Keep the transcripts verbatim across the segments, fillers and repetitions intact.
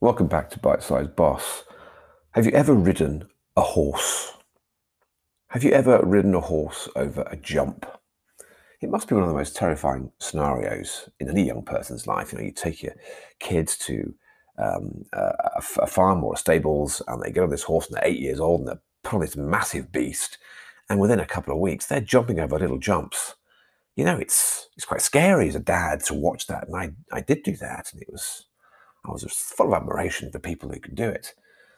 Welcome back to Bite Size Boss. Have you ever ridden a horse? Have you ever ridden a horse over a jump? It must be one of the most terrifying scenarios in any young person's life. You know, you take your kids to um, a, a farm or a stables, and they get on this horse, and they're eight years old, and they're put on this massive beast, and within a couple of weeks, they're jumping over little jumps. You know, it's it's quite scary as a dad to watch that, and I I did do that, and it was. I was full of admiration for people who can do it.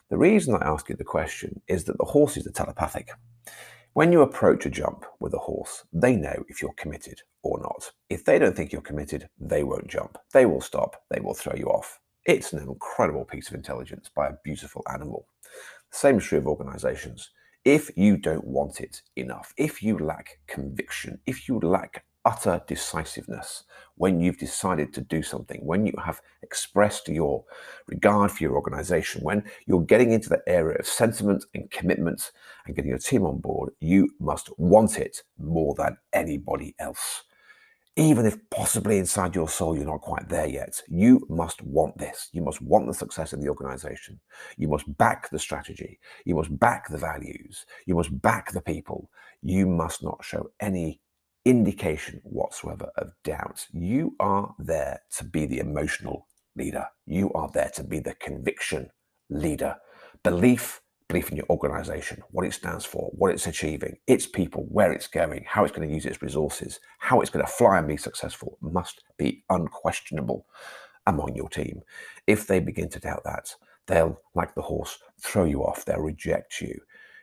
The reason I ask you the question is that the horses are telepathic. When you approach a jump with a horse, they know if you're committed or not. If they don't think you're committed, they won't jump. They will stop. They will throw you off. It's an incredible piece of intelligence by a beautiful animal. The same is true of organizations. If you don't want it enough, if you lack conviction, if you lack utter decisiveness, when you've decided to do something, when you have expressed your regard for your organization, when you're getting into the area of sentiment and commitment and getting your team on board, you must want it more than anybody else. Even if possibly inside your soul you're not quite there yet, you must want this. You must want the success of the organization. You must back the strategy. You must back the values. You must back the people. You must not show any indication whatsoever of doubt. You are there to be the emotional leader. You are there to be the conviction leader. Belief, belief in your organization, what it stands for, what it's achieving, its people, where it's going, how it's going to use its resources, how it's going to fly and be successful must be unquestionable among your team. If they begin to doubt that, they'll, like the horse, throw you off. They'll reject you.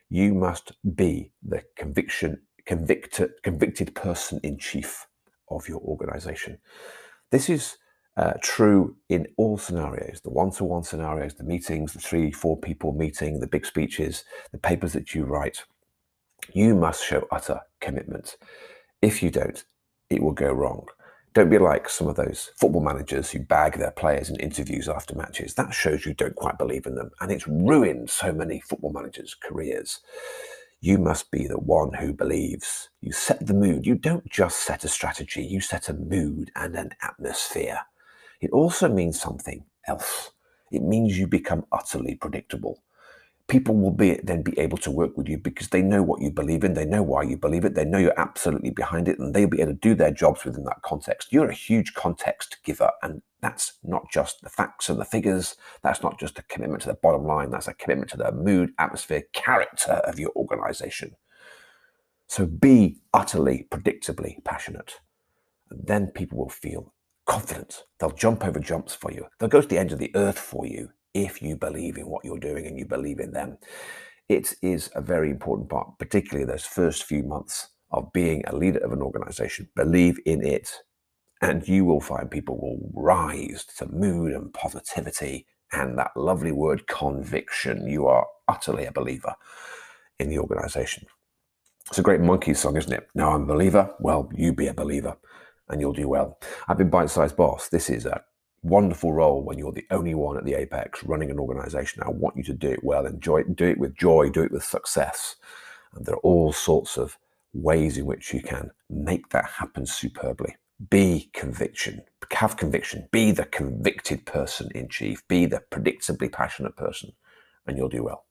You must be the conviction Convicted, convicted person in chief of your organization. This is uh, true in all scenarios, the one-to-one scenarios, the meetings, the three, four people meeting, the big speeches, the papers that you write. You must show utter commitment. If you don't, it will go wrong. Don't be like some of those football managers who bag their players in interviews after matches. That shows you don't quite believe in them, and it's ruined so many football managers' careers. You must be the one who believes. You set the mood. You don't just set a strategy. You set a mood and an atmosphere. It also means something else. It means you become utterly predictable. People will be, then be able to work with you because they know what you believe in. They know why you believe it. They know you're absolutely behind it, and they'll be able to do their jobs within that context. You're a huge context giver, and that's not just the facts and the figures. That's not just a commitment to the bottom line. That's a commitment to the mood, atmosphere, character of your organization. So be utterly, predictably passionate. And then people will feel confident. They'll jump over jumps for you. They'll go to the end of the earth for you if you believe in what you're doing and you believe in them. It is a very important part, particularly those first few months of being a leader of an organization. Believe in it. And you will find people will rise to mood and positivity and that lovely word conviction. You are utterly a believer in the organization. It's a great monkey song, isn't it? Now I'm a believer. Well, you be a believer and you'll do well. I've been Bite Size Boss. This is a wonderful role when you're the only one at the apex running an organization. I want you to do it well. Enjoy it. Do it with joy. Do it with success. And there are all sorts of ways in which you can make that happen superbly. Be conviction, have conviction, be the convicted person in chief, be the predictably passionate person, and you'll do well.